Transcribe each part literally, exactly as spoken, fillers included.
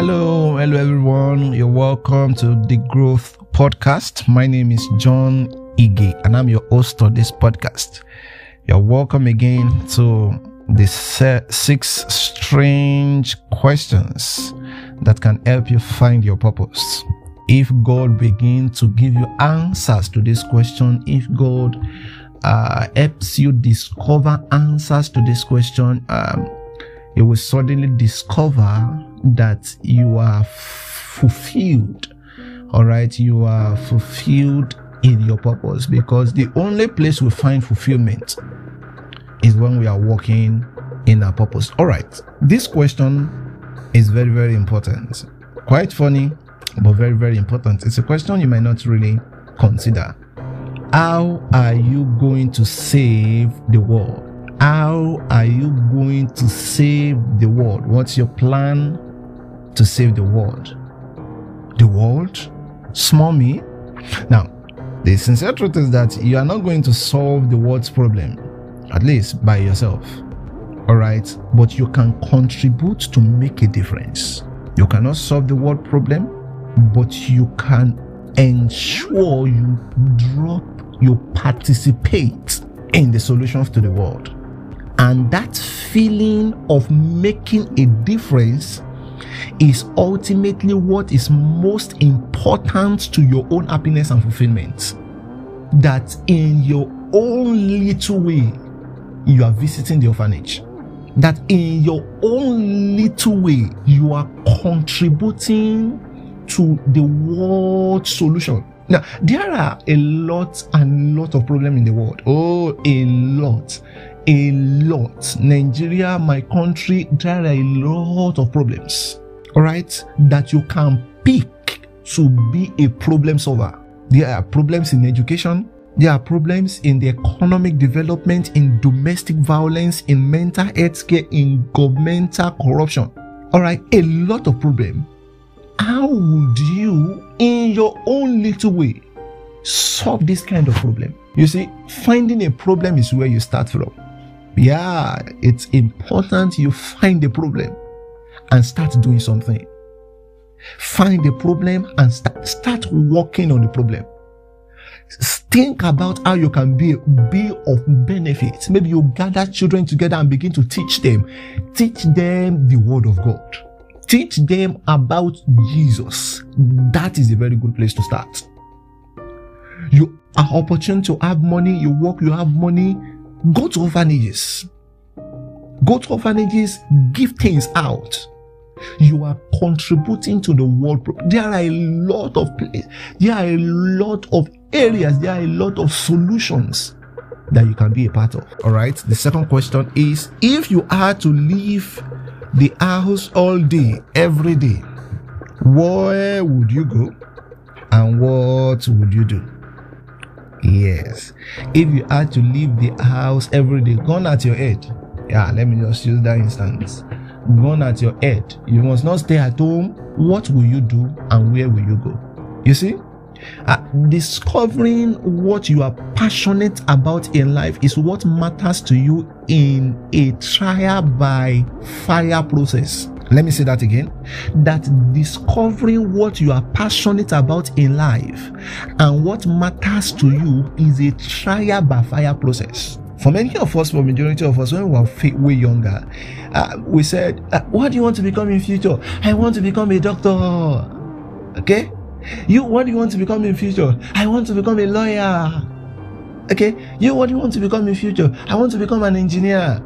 Hello, hello everyone. You're welcome to the Growth Podcast. My name is John Ige and I'm your host of this podcast. You're welcome again to the six strange questions that can help you find your purpose. If God begins to give you answers to this question, if God uh, helps you discover answers to this question, um, you will suddenly discover that you are fulfilled. All right, you are fulfilled in your purpose, because the only place we find fulfillment is when we are walking in our purpose. All right, this question is very, very important. Quite funny, but very, very important. It's a question you might not really consider. How are you going to save the world? How are you going to save the world? What's your plan to save the world? The world? Small me? Now, the sincere truth is that you are not going to solve the world's problem, at least by yourself. All right? But you can contribute to make a difference. You cannot solve the world problem, but you can ensure you drop, you participate in the solutions to the world. And that feeling of making a difference is ultimately what is most important to your own happiness and fulfillment. That in your own little way, you are visiting the orphanage. That in your own little way, you are contributing to the world solution. Now, there are a lot and lot of problems in the world. Oh, a lot. A lot. Nigeria, my country, there are a lot of problems. All right? That you can pick to be a problem solver. There are problems in education. There are problems in the economic development, in domestic violence, in mental health care, in governmental corruption. All right? A lot of problems. How would you, in your own little way, solve this kind of problem? You see, finding a problem is where you start from. Yeah, it's important you find a problem and start doing something. Find a problem and start, start working on the problem. Think about how you can be, be of benefit. Maybe you gather children together and begin to teach them. Teach them the Word of God. Teach them about Jesus. That is a very good place to start. You are opportune to have money. You work, you have money. Go to orphanages. Go to orphanages. Give things out. You are contributing to the world. There are a lot of places. There are a lot of areas. There are a lot of solutions that you can be a part of. All right. The second question is, if you are to leave the house all day, every day, where would you go and what would you do? Yes, if you had to leave the house every day, gun at your head, yeah, let me just use that instance, gun at your head, you must not stay at home, what will you do and where will you go? You see, uh, discovering what you are passionate about in life is what matters to you in a trial by fire process. Let me say that again, that discovering what you are passionate about in life and what matters to you is a trial by fire process. For many of us, for majority of us, when we were way younger, uh, we said, uh, what do you want to become in future? I want to become a doctor. Okay? You, what do you want to become in future? I want to become a lawyer. Okay? You, what do you want to become in future? I want to become an engineer.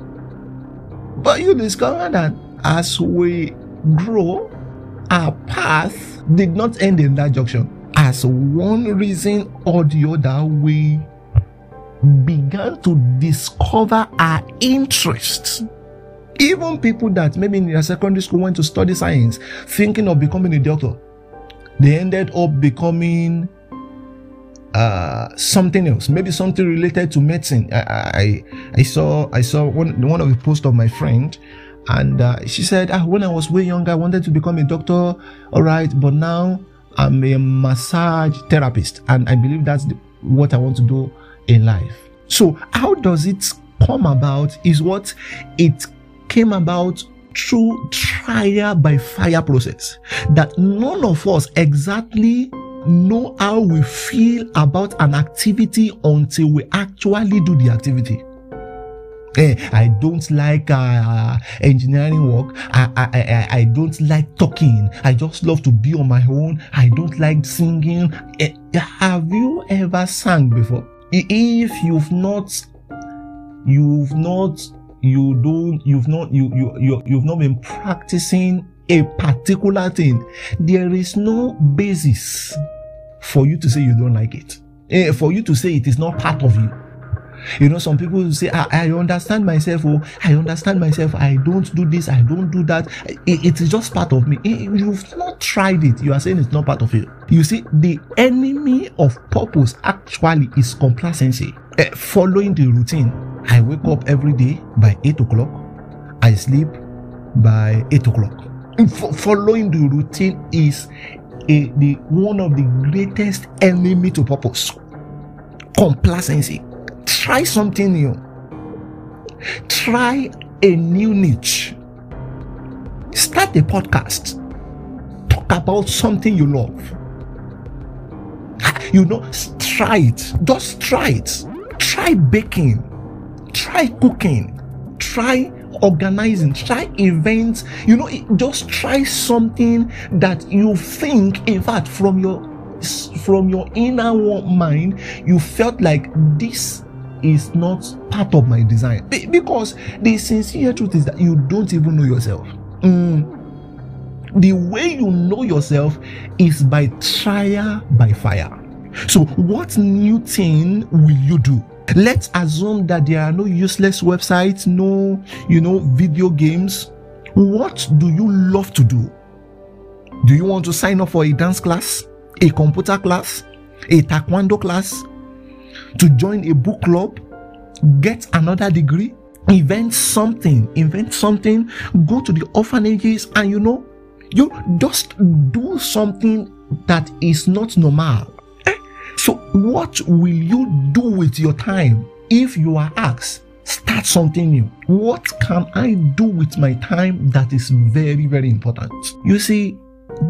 But you discover that as we grow, our path did not end in that junction. As one reason or the other, we began to discover our interests. Even people that maybe in their secondary school went to study science, thinking of becoming a doctor, they ended up becoming uh something else, maybe something related to medicine. I I, I saw I saw one one of the posts of my friend. And uh, she said, ah, when I was way younger, I wanted to become a doctor, all right, but now I'm a massage therapist, and I believe that's the, what I want to do in life. So how does it come about is what it came about through trial by fire process that none of us exactly know how we feel about an activity until we actually do the activity. Eh, I don't like uh, engineering work. I, I, I, I don't like talking. I just love to be on my own. I don't like singing. Eh, have you ever sang before? If you've not, you've not, you don't, you've not, you, you, you you've not been practicing a particular thing, there is no basis for you to say you don't like it. Eh, for you to say it is not part of you. You know, some people say, I, I understand myself, oh, I understand myself, I don't do this, I don't do that. It, it is just part of me. It, you've not tried it. You are saying it's not part of you. You see, the enemy of purpose actually is complacency. Uh, following the routine. I wake up every day by eight o'clock. I sleep by eight o'clock. F- following the routine is a, the one of the greatest enemy to purpose. Complacency. Try something new. Try a new niche. Start a podcast. Talk about something you love. You know, try it. Just try it. Try baking. Try cooking. Try organizing. Try events. You know, just try something that you think, in fact, from your from your inner mind, you felt like this is not part of my design. Be- because the sincere truth is that you don't even know yourself. Mm. The way you know yourself is by trial by fire. So what new thing will you do? Let's assume that there are no useless websites, no, you know, video games. What do you love to do? Do you want to sign up for a dance class, a computer class, a taekwondo class, to join a book club, get another degree, invent something, invent something, go to the orphanages, and you know, you just do something that is not normal. Eh? So what will you do with your time? If you are asked, start something new. What can I do with my time? That is very, very important. You see,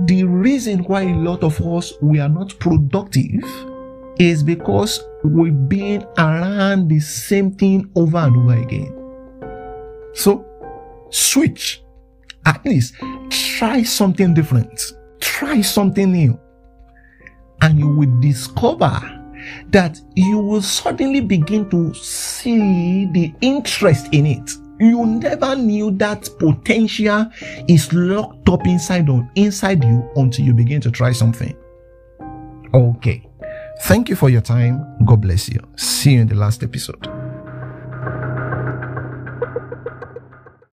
the reason why a lot of us, we are not productive is because we've been around the same thing over and over again. So, switch. At least, try something different. Try something new. And you will discover that you will suddenly begin to see the interest in it. You never knew that potential is locked up inside or inside you until you begin to try something. Okay. Thank you for your time. God bless you. See you in the last episode.